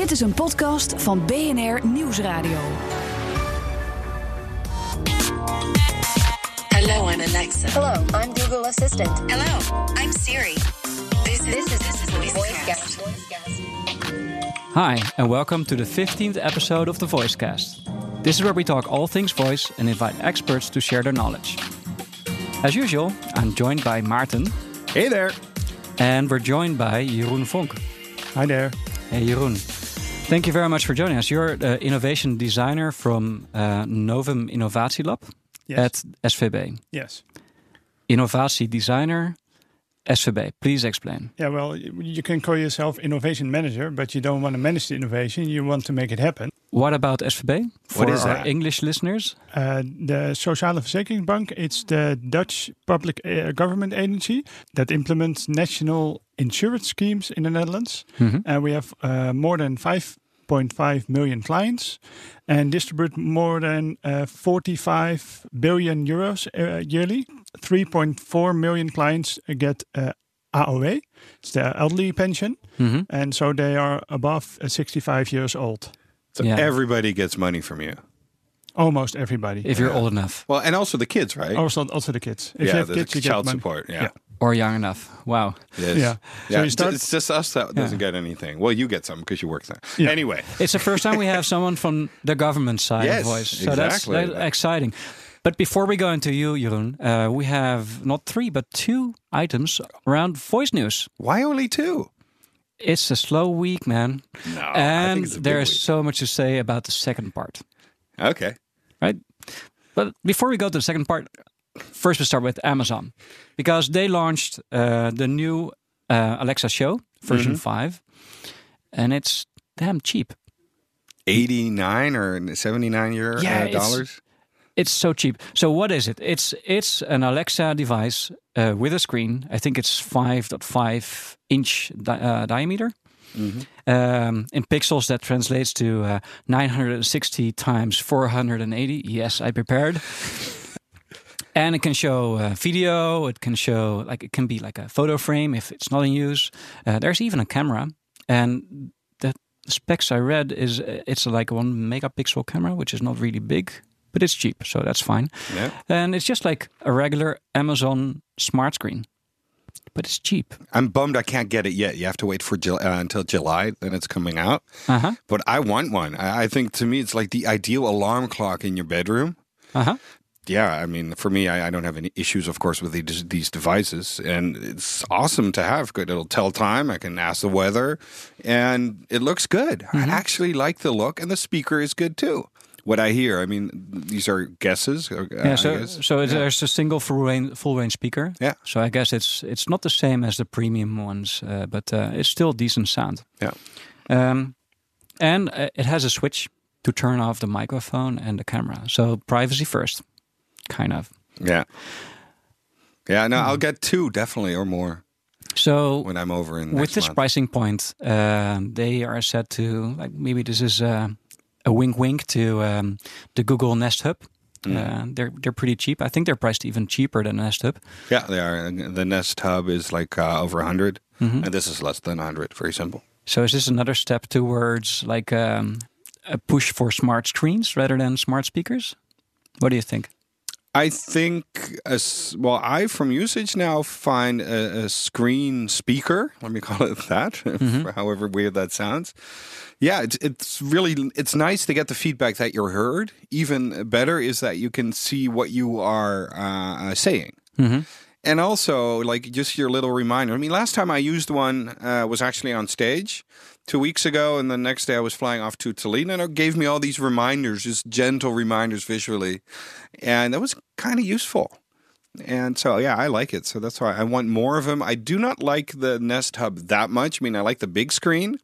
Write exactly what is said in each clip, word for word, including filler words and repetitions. Dit is een podcast van B N R Nieuwsradio. Hello, I'm Alexa. Hello, I'm Google Assistant. Hello, I'm Siri. This is, this is VoiceCast. Hi, and welcome to the fifteenth episode of the VoiceCast. This is where we talk all things voice and invite experts to share their knowledge. As usual, I'm joined by Maarten. Hey there. And we're joined by Jeroen Vonk. Hi there. Hey Jeroen, thank you very much for joining us. You're the innovation designer from uh, Novum Innovatie Lab yes. at S V B. Yes. Innovatie designer, S V B. Please explain. Yeah, well, you can call yourself innovation manager, but you don't want to manage the innovation. You want to make it happen. What about S V B? For what is our that? English listeners? Uh, the Sociale Verzekeringsbank. It's the Dutch public uh, government agency that implements national insurance schemes in the Netherlands. Mm-hmm. And we have uh, more than five point five million clients and distribute more than uh, forty-five billion euros uh, yearly. three point four million clients get uh, A O A. It's their elderly pension. Mm-hmm. And so they are above uh, sixty-five years old. So yeah. Everybody gets money from you. Almost everybody. If you're yeah. old enough. Well, and also the kids, right? Also, also the kids. If yeah, you have kids, you child get support. Yeah. yeah. Or young enough. Wow. Yes. Yeah. yeah. So you start... It's just us that doesn't yeah. get anything. Well, you get something because you work there. Yeah. Anyway. It's the first time we have someone from the government side yes, of voice. So exactly. that's, that's exciting. But before we go into you, Jeroen, uh, we have not three, but two items around voice news. Why only two? It's a slow week, man. No, and there is week. so much to say about the second part. Okay. Right? But before we go to the second part, first we start with Amazon. Because they launched uh, the new uh, Alexa Show, version mm-hmm. five. And it's damn cheap. eighty-nine or seventy-nine euro, yeah, uh, dollars? It's so cheap. So what is it? It's it's an Alexa device uh, with a screen. I think it's five point five inch di- uh, diameter. Mm-hmm. Um, in pixels, that translates to uh, nine hundred sixty times four hundred eighty. Yes, I prepared. And it can show uh, video. It can show like it can be like a photo frame if it's not in use. Uh, there's even a camera. And the specs I read is uh, it's like a one megapixel camera, which is not really big. But it's cheap, so that's fine. Yeah. And it's just like a regular Amazon smart screen. But it's cheap. I'm bummed I can't get it yet. You have to wait for Ju- uh, until July, then it's coming out. Uh-huh. But I want one. I-, I think to me it's like the ideal alarm clock in your bedroom. Uh-huh. Yeah, I mean, for me, I, I don't have any issues, of course, with these, these devices. And it's awesome to have. Good. It'll tell time. I can ask the weather. And it looks good. Mm-hmm. I actually like the look. And the speaker is good, too. What I hear, I mean, these are guesses. Uh, yeah, so, I guess. so it's, yeah. There's a single full range, full range speaker. Yeah. So I guess it's it's not the same as the premium ones, uh, but uh, it's still decent sound. Yeah. Um, and uh, it has a switch to turn off the microphone and the camera. So privacy first, kind of. Yeah. Yeah. No, mm. I'll get two definitely or more. So when I'm over in with this month. Pricing point, uh, they are set to like maybe this is. Uh, A wink, wink to um, the Google Nest Hub. Mm. Uh, they're they're pretty cheap. I think they're priced even cheaper than Nest Hub. Yeah, they are. The Nest Hub is like uh, over one hundred, mm-hmm. and this is less than one hundred. Very simple. So is this another step towards like um, a push for smart screens rather than smart speakers? What do you think? I think, as well, I from usage now find a, a screen speaker, let me call it that, mm-hmm. however weird that sounds. Yeah, it's, it's really, it's nice to get the feedback that you're heard. Even better is that you can see what you are uh, saying. Mm-hmm. And also, like, just your little reminder. I mean, last time I used one uh, was actually on stage two weeks ago. And the next day I was flying off to Tallinn. And it gave me all these reminders, just gentle reminders visually. And that was kind of useful. And so, yeah, I like it. So that's why I want more of them. I do not like the Nest Hub that much. I mean, I like the big screen.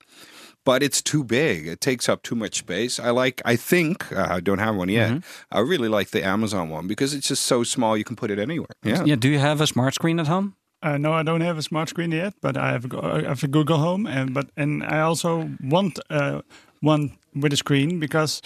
But it's too big. It takes up too much space. I like, I think, uh, I don't have one yet. Mm-hmm. I really like the Amazon one because it's just so small you can put it anywhere. Yeah. Yeah. Do you have a smart screen at home? Uh, no, I don't have a smart screen yet, but I have, I have a Google Home. And but and I also want uh, one with a screen because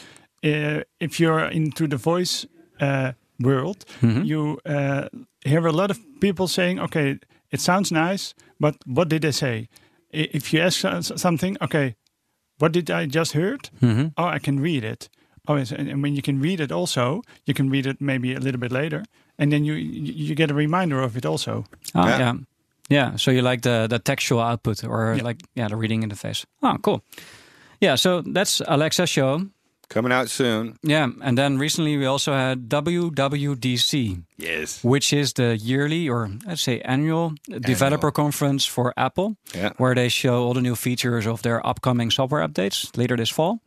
uh, if you're into the voice uh, world, mm-hmm. you uh, hear a lot of people saying, okay, it sounds nice, but what did they say? If you ask something, okay, What did I just heard? Mm-hmm. Oh, I can read it. Oh, and when you can read it also, you can read it maybe a little bit later. And then you you get a reminder of it also. Oh, yeah. Yeah. Yeah. So you like the, the textual output or yeah. like yeah the reading interface. Oh, cool. Yeah. So that's Alexa Show. Coming out soon. Yeah. And then recently we also had W W D C. Yes. Which is the yearly or I'd say annual, annual. developer conference for Apple. Yeah. Where they show all the new features of their upcoming software updates later this fall.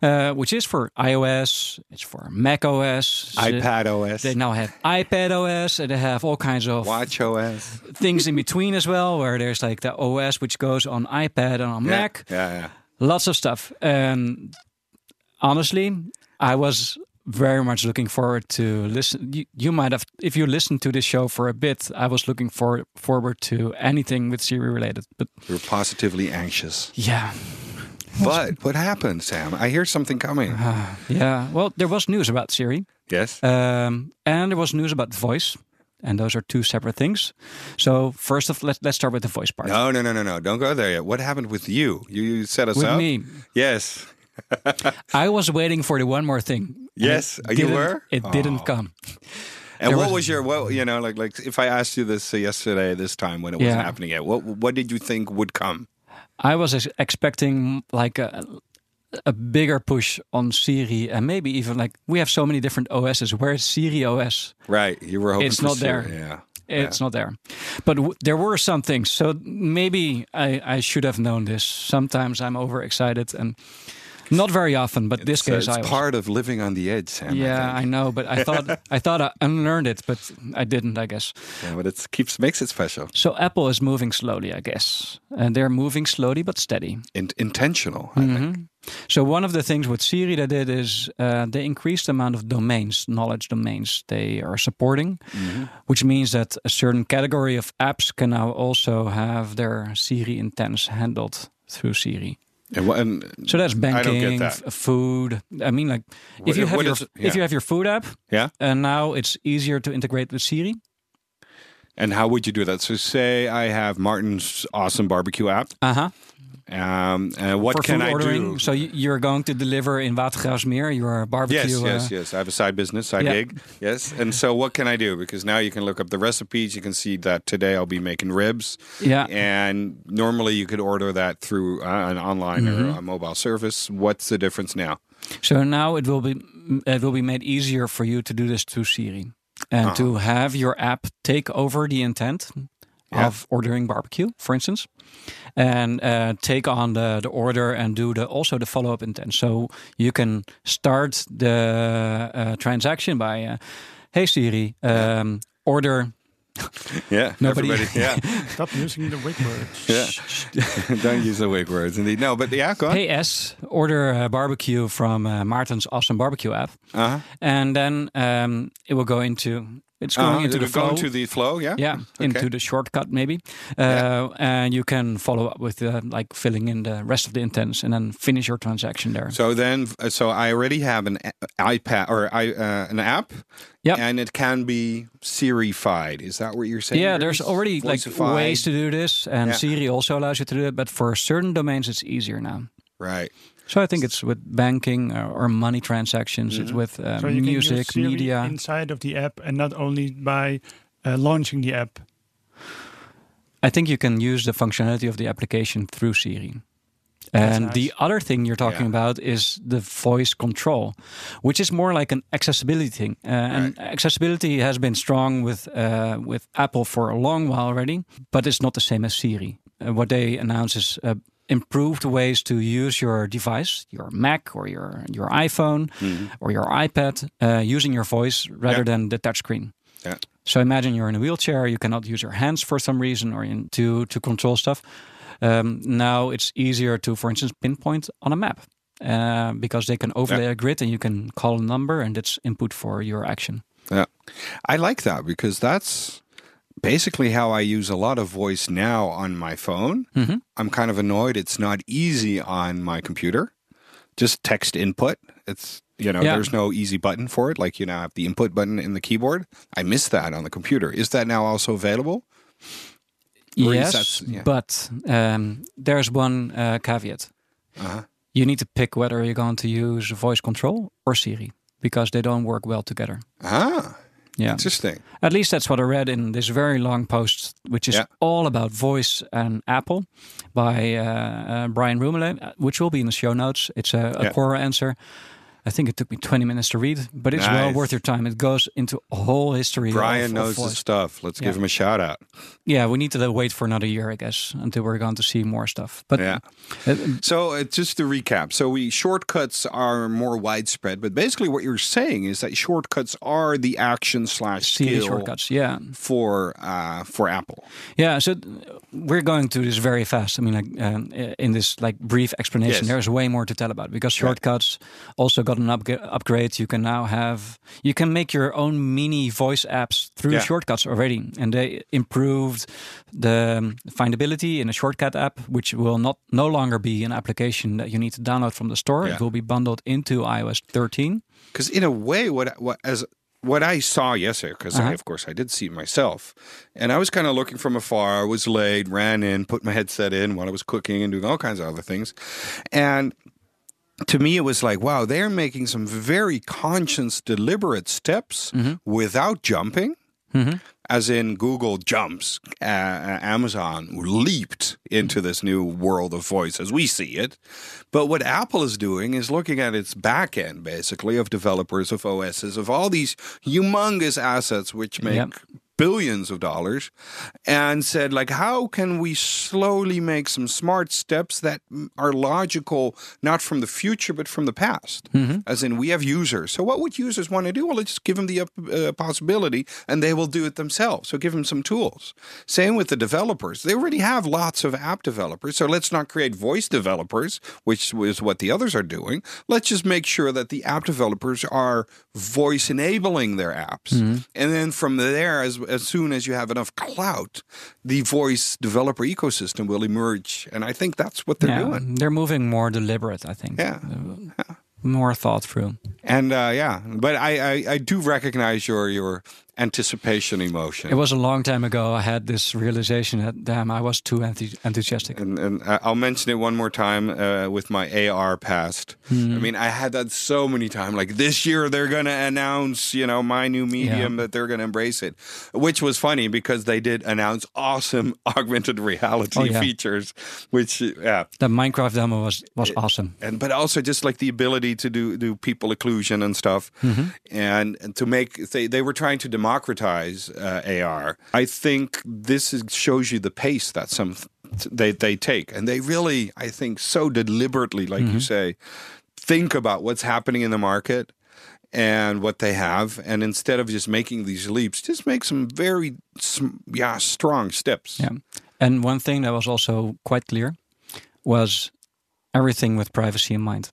Uh, which is for iOS, it's for Mac O S. iPad O S. They now have iPad O S, and they have all kinds of... Watch O S. Things in between as well, where there's like the O S which goes on iPad and on yeah, Mac. Yeah, yeah. Lots of stuff. And honestly, I was very much looking forward to listen. You, you might have, if you listened to this show for a bit, I was looking for, forward to anything with Siri related. But you're positively anxious. Yeah. But what happened, Sam? I hear something coming. Uh, yeah, well, there was news about Siri. Yes. Um, and there was news about voice. And those are two separate things. So first, of, let, let's start with the voice part. No, no, no, no, no. Don't go there yet. What happened with you? You, you set us with up. With me. Yes. I was waiting for the one more thing. Yes, you were? It oh. didn't come. And there what was, was your, well, you know, like like if I asked you this yesterday, this time when it yeah. wasn't happening yet, what what did you think would come? I was ex- expecting like a, a bigger push on Siri, and maybe even like we have so many different O S's. Where's Siri O S? Right, you were hoping it's not Siri. There. Yeah, it's yeah. not there. But w- there were some things. So maybe I, I should have known this. Sometimes I'm overexcited, and not very often. But it's, this case, uh, it's I was. part of living on the edge, Sam. Yeah, I, I know. But I thought I thought I unlearned it, but I didn't. I guess. Yeah, but it keeps makes it special. So Apple is moving slowly, I guess. And they're moving slowly but steady. In- intentional, I mm-hmm. think. So one of the things with Siri they did is uh, they increased the amount of domains, knowledge domains they are supporting, mm-hmm. which means that a certain category of apps can now also have their Siri intents handled through Siri. And wh- and so that's banking, that. f- food. I mean, like what, if you have your is, yeah. if you have your food app, yeah, and now it's easier to integrate with Siri. And how would you do that? So say I have Martin's awesome barbecue app. Uh-huh. Um, uh, what For can I ordering, do? So you're going to deliver in Watergrasmeer your barbecue? Yes, yes, uh, yes. I have a side business, side yeah. gig. Yes. And so what can I do? Because now you can look up the recipes. You can see that today I'll be making ribs. Yeah. And normally you could order that through uh, an online mm-hmm. or a mobile service. What's the difference now? So now it will be it will be made easier for you to do this through Siri and uh-huh. to have your app take over the intent. Yeah. Of ordering barbecue, for instance, and uh, take on the, the order and do the also the follow-up intent. So you can start the uh, transaction by, uh, hey Siri, um, order. Yeah, nobody. Everybody, yeah. Stop using the wig words. Yeah. Don't use the wig words, indeed. No, but yeah, go on. Hey S, order a barbecue from uh, Maarten's awesome barbecue app, uh-huh. and then um, it will go into. It's going uh-huh. into the flow. Going to the flow, yeah. Yeah, okay. Into the shortcut maybe. Uh, yeah. And you can follow up with uh, like filling in the rest of the intents and then finish your transaction there. So then, so I already have an iPad or I, uh, an app. Yep. And it can be Siri-fied. Is that what you're saying? Yeah, there's already Voicified. like ways to do this. And yeah. Siri also allows you to do it. But for certain domains, it's easier now. Right. So I think it's with banking or money transactions. Mm-hmm. It's with um, so you music, can use Siri media inside of the app, and not only by uh, launching the app. I think you can use the functionality of the application through Siri. That's and nice. The other thing you're talking yeah. about is the voice control, which is more like an accessibility thing. Uh, right. And accessibility has been strong with uh, with Apple for a long while already, but it's not the same as Siri. Uh, what they announce is. Uh, improved ways to use your device, your Mac or your, your iPhone mm-hmm. or your iPad, uh, using your voice rather yeah. than the touchscreen. Yeah. So imagine you're in a wheelchair, you cannot use your hands for some reason or in, to, to control stuff. Um, now it's easier to, for instance, pinpoint on a map uh, because they can overlay yeah. a grid and you can call a number and it's input for your action. Yeah, I like that because that's... basically how I use a lot of voice now on my phone. Mm-hmm. I'm kind of annoyed it's not easy on my computer. Just text input. It's, you know, yeah. there's no easy button for it. Like you now have the input button in the keyboard. I miss that on the computer. Is that now also available? Or yes, yeah. but um, there's one uh, caveat. Uh-huh. you need to pick whether you're going to use voice control or Siri, because they don't work well together. Ah, yeah. Interesting. At least that's what I read in this very long post, which is yeah. all about voice and Apple by uh, uh, Brian Rumele, which will be in the show notes. It's a, a yeah. Quora answer. I think it took me twenty minutes to read, but it's nice. Well worth your time. It goes into a whole history. Brian of, knows of his stuff. Let's yeah. give him a shout out. Yeah, we need to wait for another year, I guess, until we're going to see more stuff. But yeah. Uh, so uh, just to recap, so we shortcuts are more widespread, but basically what you're saying is that shortcuts are the action slash skill shortcuts, yeah, for uh, for Apple. Yeah. So we're going through this very fast. I mean, like um, in this like brief explanation, yes. there's way more to tell about because shortcuts right. also. Got an upg- upgrade. You can now have you can make your own mini voice apps through yeah. shortcuts already, and they improved the findability in a shortcut app, which will not no longer be an application that you need to download from the store. Yeah. It will be bundled into iOS thirteen. Because in a way, what what as what I saw yesterday, because uh-huh. I, of course I did see it myself, and I was kind of looking from afar. I was late, ran in, put my headset in while I was cooking and doing all kinds of other things, and. To me, it was like, wow, they're making some very conscious, deliberate steps mm-hmm. without jumping. Mm-hmm. As in Google jumps, uh, Amazon leaped into this new world of voice as we see it. But what Apple is doing is looking at its back end, basically, of developers, of O S's, of all these humongous assets which make... Yep. billions of dollars, and said, like, how can we slowly make some smart steps that are logical, not from the future, but from the past? Mm-hmm. As in, we have users. So what would users want to do? Well, let's just give them the uh, possibility, and they will do it themselves. So give them some tools. Same with the developers. They already have lots of app developers, so let's not create voice developers, which is what the others are doing. Let's just make sure that the app developers are voice-enabling their apps. Mm-hmm. And then from there, as as soon as you have enough clout, the voice developer ecosystem will emerge. And I think that's what they're yeah, doing. They're moving more deliberate, I think. Yeah. yeah. More thought through. And uh, yeah, but I, I, I do recognize your, your anticipation emotion. It was a long time ago I had this realization that, damn, I was too enth- enthusiastic. And, and I'll mention it one more time uh, with my A R past. Mm. I mean, I had that so many times. Like, this year they're going to announce, you know, my new medium yeah. that they're going to embrace it. Which was funny because they did announce awesome augmented reality oh, yeah. features, which, yeah. The Minecraft demo was, was it, awesome. And But also just like the ability to do, do people occlusion and stuff. Mm-hmm. And, and to make, they, they were trying to democratize democratize uh, A R. I think this is, shows you the pace that some th- they, they take. And they really, I think, so deliberately, like mm-hmm. you say, think about what's happening in the market and what they have. And instead of just making these leaps, just make some very yeah strong steps. Yeah. And one thing that was also quite clear was everything with privacy in mind.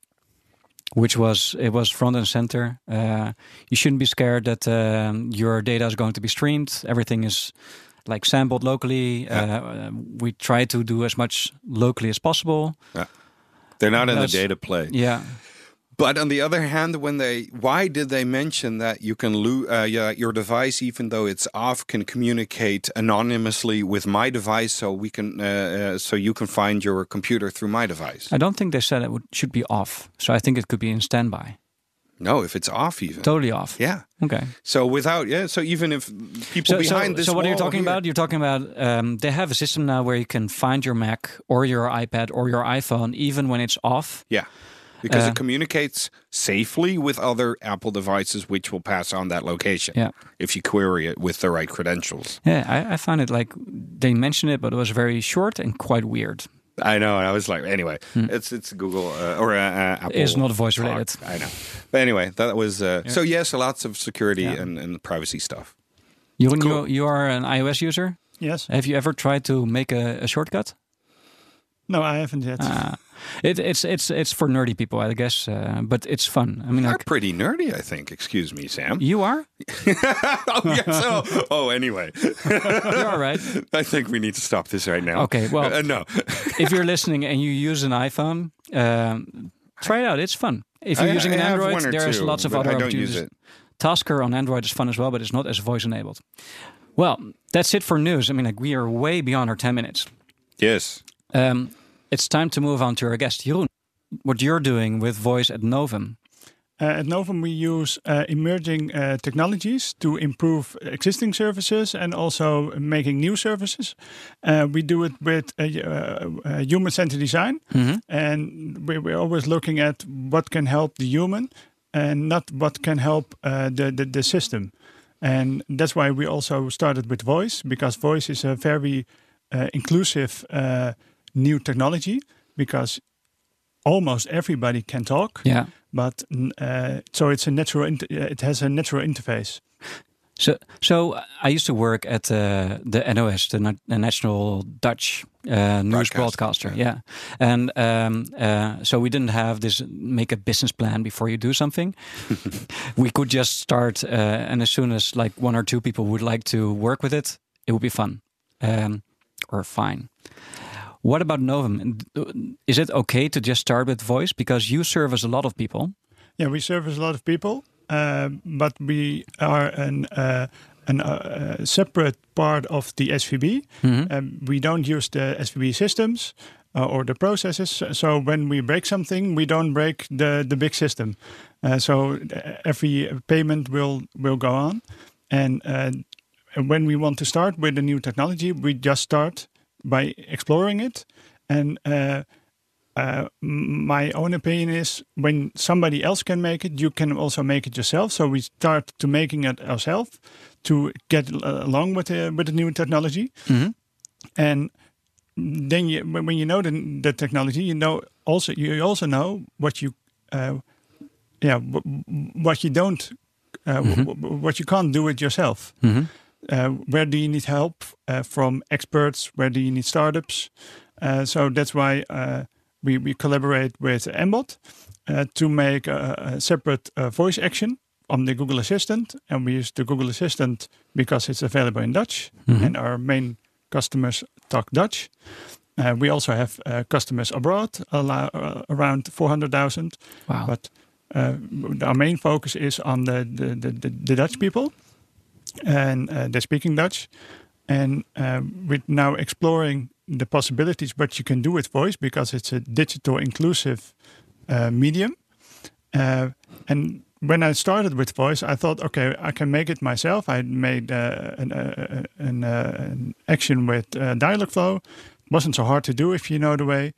Which was, it was front and center. Uh, you shouldn't be scared that uh, your data is going to be streamed. Everything is like sampled locally. Yeah. Uh, we try to do as much locally as possible. Yeah. They're not in That's, the data play. Yeah. But on the other hand, when they, why did they mention that you can loo- uh, yeah, your device, even though it's off, can communicate anonymously with my device, so we can, uh, uh, so you can find your computer through my device? I don't think they said it would, should be off, so I think it could be in standby. No, if it's off, even totally off. Yeah. Okay. So without, yeah. So even if people so, behind so, this, so what wall are you talking here? about? You're talking about um, they have a system now where you can find your Mac or your iPad or your iPhone even when it's off. Yeah. Because uh, it communicates safely with other Apple devices, which will pass on that location yeah. if you query it with the right credentials. Yeah, I, I found it like they mentioned it, but it was very short and quite weird. I know. I was like, anyway, hmm. it's it's Google uh, or uh, uh, Apple. It's not voice talk. related. I know. But anyway, that was uh, yeah. so. Yes, lots of security yeah. and, and privacy stuff. You, cool. you you are an iOS user. Yes. Have you ever tried to make a, a shortcut? No, I haven't yet. Uh, It, it's it's it's for nerdy people, I guess, uh, but it's fun. I mean, you're like, pretty nerdy, I think. Excuse me, Sam. You are? oh, yes. Oh, oh anyway. You're all right. I think we need to stop this right now. Okay, well, uh, no. if you're listening and you use an iPhone, um, try it out. It's fun. If you're I, using I an Android, there's two, lots of other I don't opportunities. Use it. Tasker on Android is fun as well, but it's not as voice-enabled. Well, that's it for news. I mean, like we are way beyond our ten minutes. Yes. Um. It's time to move on to our guest, Jeroen. what you're doing with voice at Novum. Uh, at Novum, we use uh, emerging uh, technologies to improve existing services and also making new services. Uh, we do it with uh, uh, human-centered design. Mm-hmm. And we, we're always looking at what can help the human and not what can help uh, the, the, the system. And that's why we also started with voice, because voice is a very uh, inclusive uh, new technology, because almost everybody can talk. Yeah. But uh, so it's a natural. Inter- it has a natural interface. So, so I used to work at uh, the N O S, the, Na- the National Dutch uh, News Broadcaster. Yeah, yeah. and um, uh, so we didn't have this make a business plan before you do something. We could just start, uh, and as soon as like one or two people would like to work with it, it would be fun um, or fine. What about Novum? Is it okay to just start with voice? Because you service a lot of people. Yeah, we service a lot of people. Uh, but we are an, uh, an uh, separate part of the S V B. Mm-hmm. Um, we don't use the S V B systems uh, or the processes. So when we break something, we don't break the, the big system. Uh, so every payment will, will go on. And uh, when we want to start with a new technology, we just start by exploring it. And uh, uh, my own opinion is, when somebody else can make it, you can also make it yourself. So we start to making it ourselves to get along with the, with the new technology. Mm-hmm. And then you, when you know the, the technology, you know also you also know what you uh, yeah what you don't uh, mm-hmm. what you can't do it yourself. Mm-hmm. Uh, where do you need help uh, from experts? Where do you need startups? Uh, so that's why uh, we, we collaborate with MBot uh, to make a, a separate uh, voice action on the Google Assistant. And we use the Google Assistant because it's available in Dutch. Mm-hmm. And our main customers talk Dutch. Uh, we also have uh, customers abroad, allow, uh, around four hundred thousand. Wow. But uh, our main focus is on the, the, the, the, the Dutch people. And uh, they're speaking Dutch. And uh, we're now exploring the possibilities what you can do with voice, because it's a digital inclusive uh, medium. Uh, and when I started with voice, I thought, okay, I can make it myself. I made uh, an, uh, an, uh, an action with uh, Dialogflow. It wasn't so hard to do if you know the way.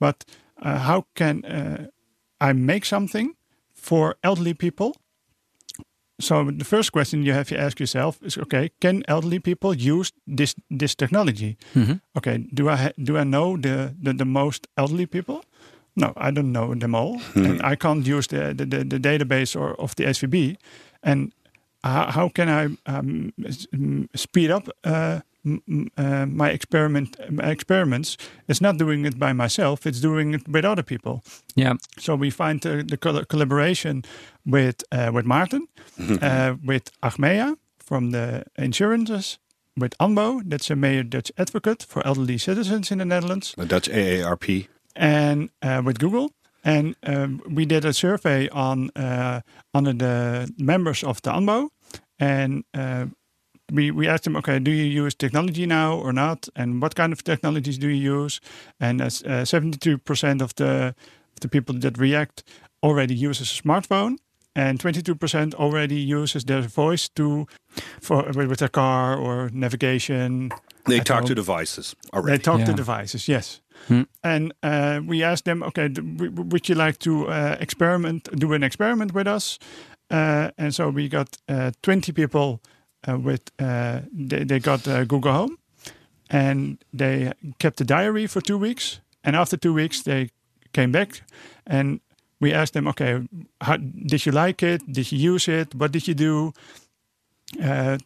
But uh, how can uh, I make something for elderly people? So the first question you have to ask yourself is, okay, can elderly people use this this technology? Mm-hmm. Okay, do I ha- do I know the, the, the most elderly people? No, I don't know them all. Mm-hmm. And I can't use the, the, the, the database or of the S V B. And how, how can I um, speed up uh, m- uh, my experiment my experiments? It's not doing it by myself. It's doing it with other people. Yeah. So we find uh, the col- collaboration with uh, with Maarten. Uh, with Achmea from the insurances, with ANBO, that's a major Dutch advocate for elderly citizens in the Netherlands. The Dutch A A R P. And uh, with Google. And um, we did a survey on uh, under the members of the ANBO. And uh, we, we asked them, okay, do you use technology now or not? And what kind of technologies do you use? And uh, seventy-two percent of the, the people that react already uses a smartphone. And twenty-two percent already uses their voice to, for with their car or navigation. They talk home. to devices already. They talk yeah. to devices, yes. Hmm. And uh, we asked them, okay, d- would you like to uh, experiment, do an experiment with us? Uh, and so we got uh, twenty people uh, with, uh, they, they got uh, Google Home. And they kept a diary for two weeks. And after two weeks, they came back and we asked them, okay, how, did you like it? Did you use it? What did you do? Uh,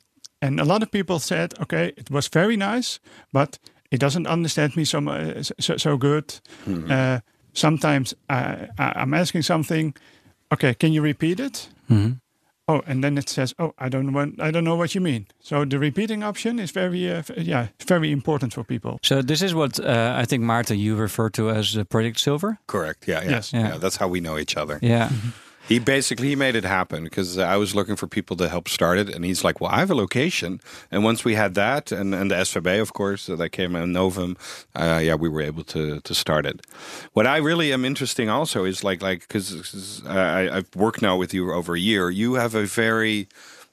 and a lot of people said, okay, it was very nice, but it doesn't understand me so uh, so, so good. Mm-hmm. Uh, sometimes I, I, I'm asking something, okay, can you repeat it? Mm-hmm. Oh, and then it says, oh, I don't want, I don't know what you mean. So the repeating option is very, uh, f- yeah, very important for people. So this is what uh, I think, Maarten, you refer to as uh, Project Silver. Correct. Yeah, yeah. Yes. Yeah. Yeah. That's how we know each other. Yeah. Mm-hmm. He basically he made it happen because I was looking for people to help start it. And he's like, well, I have a location. And once we had that and, and the S V B, of course, that came in Novum, uh, yeah, we were able to to start it. What I really am interesting also is like, like because uh, I've worked now with you over a year, you have a very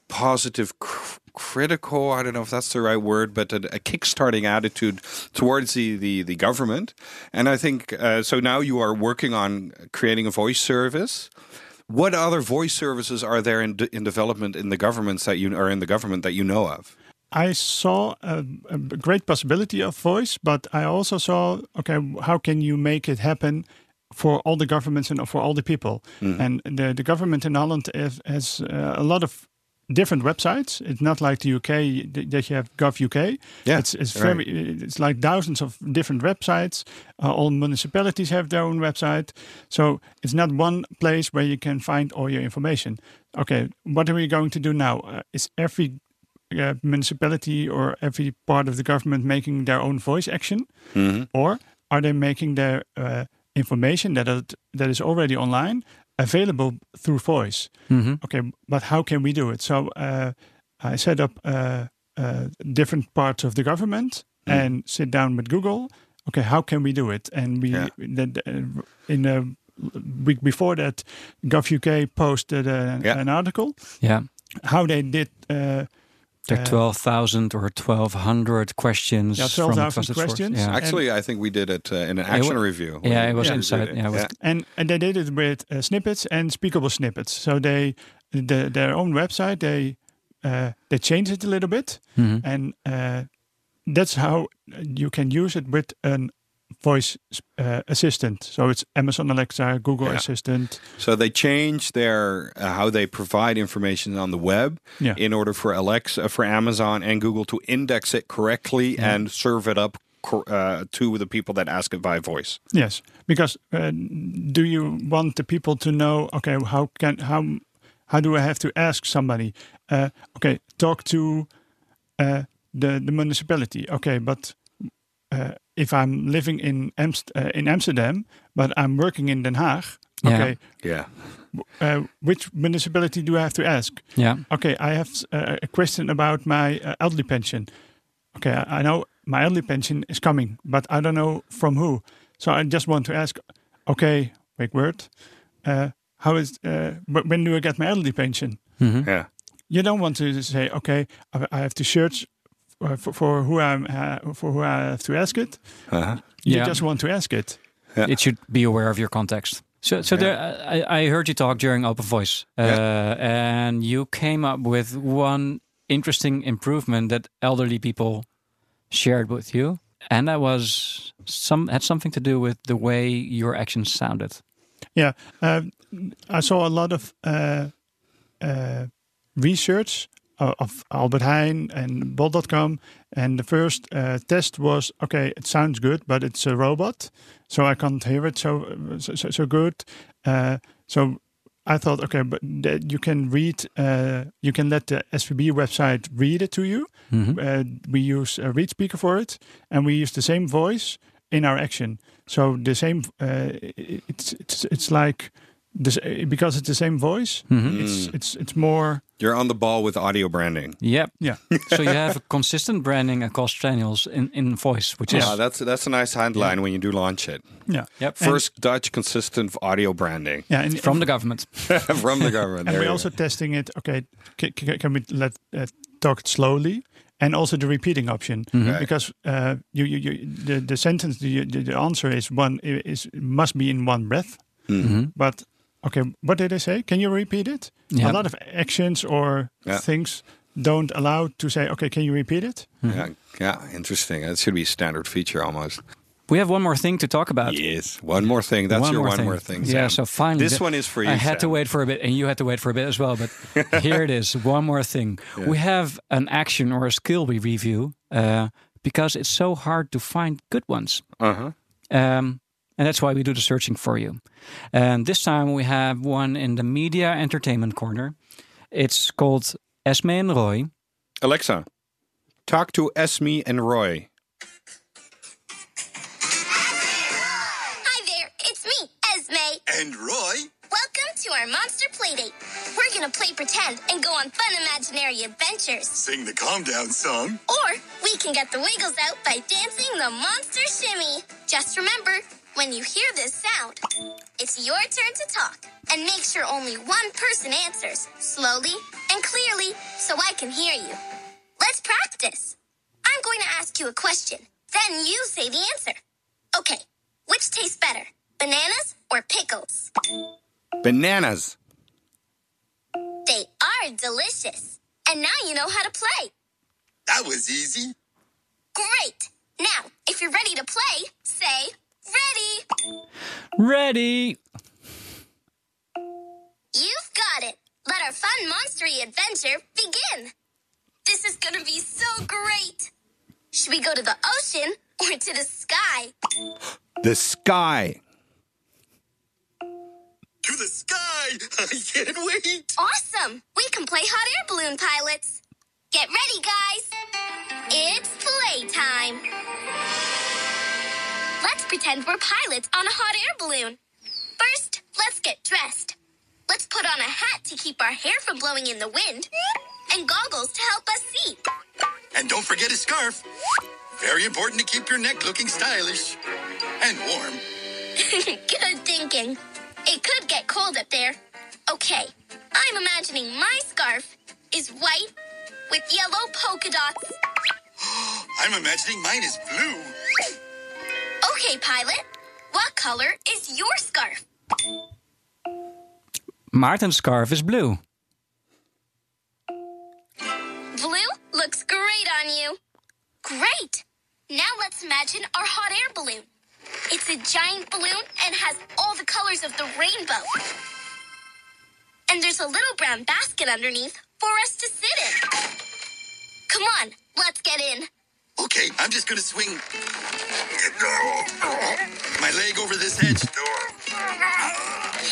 positive cr- critical, I don't know if that's the right word, but a, a kickstarting attitude towards the, the, the government. And I think, uh, so now you are working on creating a voice service. What other voice services are there in, de- in development in the governments that you are in the government that you know of? I saw a, a great possibility of voice, but I also saw, okay, how can you make it happen for all the governments and for all the people? Mm-hmm. And the, the government in Holland has, has uh, a lot of different websites. It's not like the U K that you have Gov U K. Yeah, it's it's right. very it's like thousands of different websites. Uh, all municipalities have their own website, so it's not one place where you can find all your information. Okay, what are we going to do now? Uh, is every uh, municipality or every part of the government making their own voice action, mm-hmm. or are they making their uh, information that are, that is already online available through voice? Mm-hmm. Okay, but how can we do it? So uh, I set up uh, uh, different parts of the government mm. and sit down with Google. Okay, how can we do it? And we yeah. that, uh, in the week before that, Gov U K posted a, yeah. an article. Yeah, how they did. Uh, There are twelve thousand or twelve hundred questions. Yeah, twelve thousand questions. Yeah. Actually, and I think we did it uh, in an action was, review. Yeah, it was yeah. inside. Yeah, it was yeah. And and they did it with uh, snippets and speakable snippets. So they, the, their own website, they uh, they changed it a little bit. Mm-hmm. And uh, that's how you can use it with an voice uh, assistant. So it's Amazon Alexa, Google yeah. Assistant. So they changed their uh, how they provide information on the web yeah. in order for Alexa, for Amazon and Google to index it correctly yeah. and serve it up uh, to the people that ask it by voice. Yes, because uh, do you want the people to know, okay, how can how how do I have to ask somebody? Uh, okay, talk to uh, the the municipality. Okay, but Uh, if I'm living in Amst- uh, in Amsterdam, but I'm working in Den Haag, yeah. okay, yeah, uh, which municipality do I have to ask? Yeah, okay, I have uh, a question about my uh, elderly pension. Okay, I, I know my elderly pension is coming, but I don't know from who. So I just want to ask. Okay, big word. Uh, how is uh, when do I get my elderly pension? Mm-hmm. Yeah, you don't want to say okay. I, I have to search. For, for who I'm uh, for who I have to ask it, uh-huh. you yeah. just want to ask it. Yeah. It should be aware of your context. So, so yeah. there, I, I heard you talk during Open Voice, uh, yeah. and you came up with one interesting improvement that elderly people shared with you, and that was some had something to do with the way your actions sounded. Yeah, uh, I saw a lot of uh, uh, research of Albert Heijn and Bolt dot com. And the first uh, test was, okay, it sounds good, but it's a robot. So I can't hear it so so, so good. Uh, so I thought, okay, but th- you can read, uh, you can let the S V B website read it to you. Mm-hmm. Uh, we use a read speaker for it. And we use the same voice in our action. So the same, uh, it's, it's, it's like... This, because it's the same voice, mm-hmm. it's it's it's more... You're on the ball with audio branding. Yep. Yeah. So you have a consistent branding across channels in, in voice, which yeah, is... Yeah, that's, that's a nice headline yeah. when you do launch it. Yeah. Yep. First and Dutch consistent audio branding. Yeah, and From and, the government. From the government. And we're also go. testing it. Okay, can, can we let uh, talk it slowly? And also the repeating option, mm-hmm. right. because uh, you, you, you the, the sentence, the, the answer is one is must be in one breath, mm-hmm. but... Okay, what did I say? Can you repeat it? Yeah. A lot of actions or yeah. things don't allow to say, okay, can you repeat it? Mm-hmm. Yeah, yeah, interesting. That should be a standard feature almost. We have one more thing to talk about. Yes, one more thing. That's one your more one thing. more thing, Sam. Yeah, so finally. This the, one is for you, I had Sam. to wait for a bit, and you had to wait for a bit as well, but here it is, one more thing. Yeah. We have an action or a skill we review uh, because it's so hard to find good ones. Uh-huh. Um, And that's why we do the searching for you. And this time we have one in the media entertainment corner. It's called Esme and Roy. Alexa, talk to Esme and Roy. Hi there, it's me, Esme. And Roy. Welcome Welcome to our monster playdate. We're gonna play pretend and go on fun imaginary adventures. Sing the calm down song. Or we can get the wiggles out by dancing the monster shimmy. Just remember, when you hear this sound, it's your turn to talk. And make sure only one person answers, slowly and clearly, so I can hear you. Let's practice. I'm going to ask you a question, then you say the answer. Okay, which tastes better, bananas or pickles? Bananas. They are delicious. And now you know how to play. That was easy. Great. Now, if you're ready to play, say, ready. Ready. You've got it. Let our fun monstery adventure begin. This is gonna be so great. Should we go to the ocean or to the sky? The sky. To the sky! I can't wait! Awesome! We can play hot air balloon pilots. Get ready, guys! It's playtime. Let's pretend we're pilots on a hot air balloon. First, let's get dressed. Let's put on a hat to keep our hair from blowing in the wind, and goggles to help us see. And don't forget a scarf. Very important to keep your neck looking stylish and warm. Good thinking. It could get cold up there. Okay, I'm imagining my scarf is white with yellow polka dots. I'm imagining mine is blue. Okay, pilot. What color is your scarf? Maarten's scarf is blue. Blue looks great on you. Great. Now let's imagine our hot air balloon. It's a giant balloon and has all the colors of the rainbow. And there's a little brown basket underneath for us to sit in. Come on, let's get in. Okay, I'm just going to swing my leg over this hedge.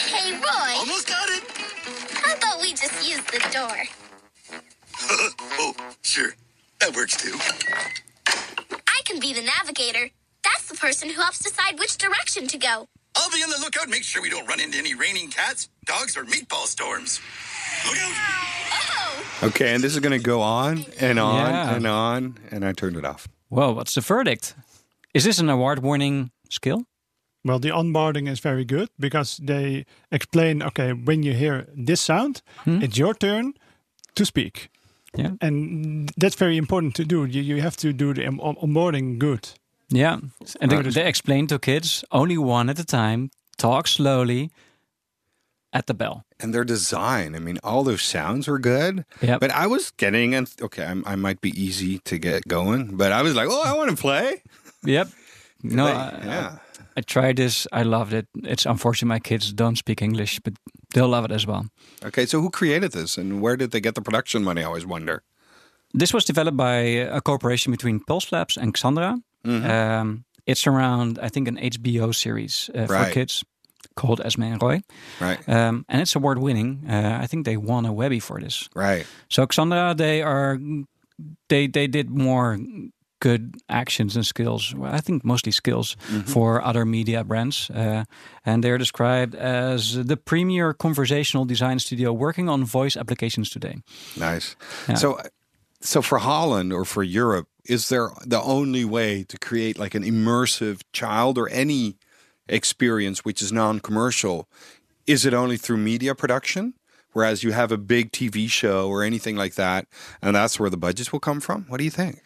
Hey, Roy. Almost got it. How about we just use the door? Oh, sure. That works too. I can be the navigator. That's the person who helps decide which direction to go. I'll be on the lookout. Make sure we don't run into any raining cats, dogs, or meatball storms. Look out! Oh. Okay, and this is going to go on and on yeah. and on, and I turned it off. Well, what's the verdict? Is this an award-winning skill? Well, the onboarding is very good because they explain, okay, when you hear this sound, hmm? it's your turn to speak. Yeah. And that's very important to do. You, you have to do the onboarding good. Yeah, and they, they explain to kids, only one at a time, talk slowly at the bell. And their design, I mean, all those sounds were good. Yep. But I was getting, and okay, I'm, I might be easy to get going, but I was like, oh, I want to play. Yep. No, play. I, yeah. I, I tried this. I loved it. It's unfortunate my kids don't speak English, but they'll love it as well. Okay, so who created this and where did they get the production money? I always wonder. This was developed by a cooperation between Pulse Labs and Xandra. Mm-hmm. Um, it's around, I think, an H B O series uh, right. for kids called Esme and Roy. Right. Um, and it's award-winning. Uh, I think they won a Webby for this. Right. So Xandra, they are, they they did more good actions and skills. Well, I think mostly skills mm-hmm. for other media brands. Uh, and they're described as the premier conversational design studio working on voice applications today. Nice. Yeah. So. So for Holland or for Europe, is there the only way to create like an immersive child or any experience which is non-commercial? Is it only through media production? Whereas you have a big T V show or anything like that, and that's where the budgets will come from? What do you think?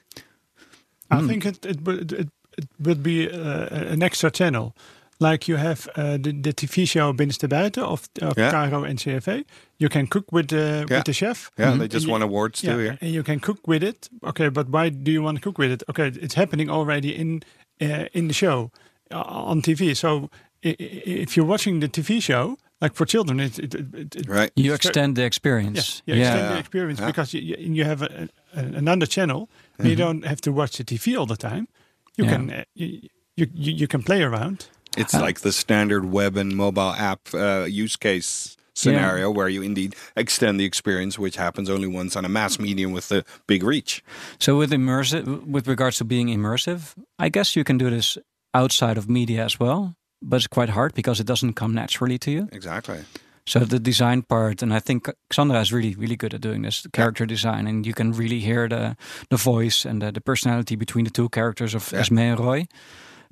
I hmm. think it, it, it, it would be uh, an extra channel. Like you have uh, the, the T V show Binnenste Buiten of, of yeah. Caro and C R V. You can cook with, uh, yeah. with the chef. Yeah, mm-hmm. they just and won you, awards yeah, too here. And you can cook with it. Okay, but why do you want to cook with it? Okay, it's happening already in uh, in the show, uh, on T V. So i- if you're watching the T V show, like for children, it, it, it, it right. you extend the experience. Yeah, you yeah. extend yeah. the experience yeah. because you, you have a, a, another channel. Mm-hmm. You don't have to watch the T V all the time. You yeah. can uh, you, you you can play around. It's uh, like the standard web and mobile app uh, use case scenario yeah. where you indeed extend the experience, which happens only once on a mass medium with a big reach. So with immersive, with regards to being immersive, I guess you can do this outside of media as well, but it's quite hard because it doesn't come naturally to you. Exactly. So the design part, and I think Xandra is really, really good at doing this, the character yeah. design, and you can really hear the the voice and the, the personality between the two characters of yeah. Esme and Roy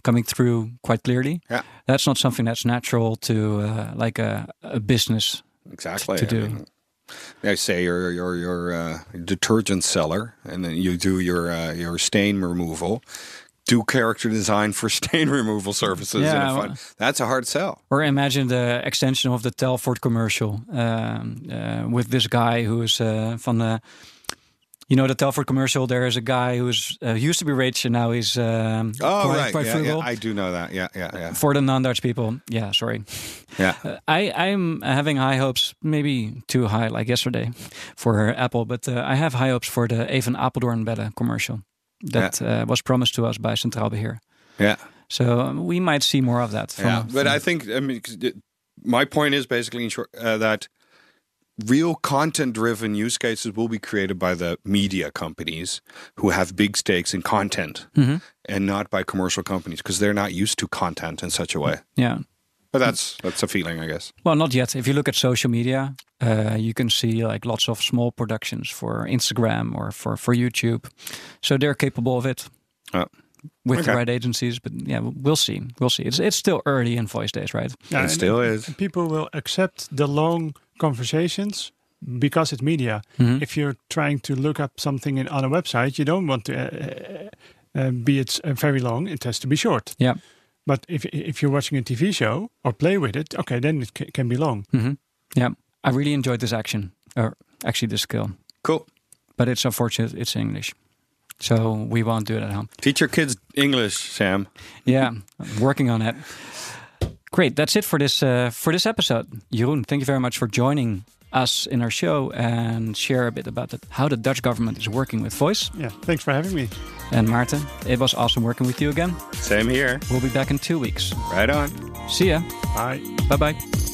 coming through quite clearly. Yeah. That's not something that's natural to uh, like a, a business exactly to, to do. I mean, I say your your your uh, detergent seller, and then you do your uh, your stain removal. Do character design for stain removal services. Yeah, in a fun. That's a hard sell. Or imagine the extension of the Telfort commercial um, uh, with this guy who is uh, van the. You know, the Telfort commercial, there is a guy who uh, used to be rich and now he's um, oh, quite, right. quite yeah, frugal. Yeah, I do know that. Yeah, yeah, yeah. For the non-Dutch people. Yeah, sorry. Yeah. Uh, I, I'm having high hopes, maybe too high like yesterday for Apple, but uh, I have high hopes for the Even Apeldoorn Bellen commercial that yeah. uh, was promised to us by Centraal Beheer. Yeah. So um, we might see more of that. From, yeah, but from I think, I mean, my point is basically in short, uh, that real content-driven use cases will be created by the media companies who have big stakes in content mm-hmm. and not by commercial companies because they're not used to content in such a way. Yeah. But that's that's a feeling, I guess. Well, not yet. If you look at social media, uh, you can see like lots of small productions for Instagram or for, for YouTube. So they're capable of it oh. with okay. the right agencies. But yeah, we'll see. We'll see. It's, it's still early in voice days, right? Yeah, it still is. People will accept the long conversations because it's media. Mm-hmm. If you're trying to look up something in, on a website, you don't want to uh, uh, be it very long. It has to be short. Yeah. But if if you're watching a T V show or play with it, okay, then it c- can be long. Mm-hmm. Yeah. I really enjoyed this action, or actually this skill. Cool. But it's unfortunate it's English. So we won't do it at home. Teach your kids English, Sam. Yeah. I'm working on it. Great. That's it for this uh, for this episode. Jeroen, thank you very much for joining us in our show and share a bit about the, how the Dutch government is working with voice. Yeah, thanks for having me. And Maarten, it was awesome working with you again. Same here. We'll be back in two weeks. Right on. See ya. Bye. Bye-bye.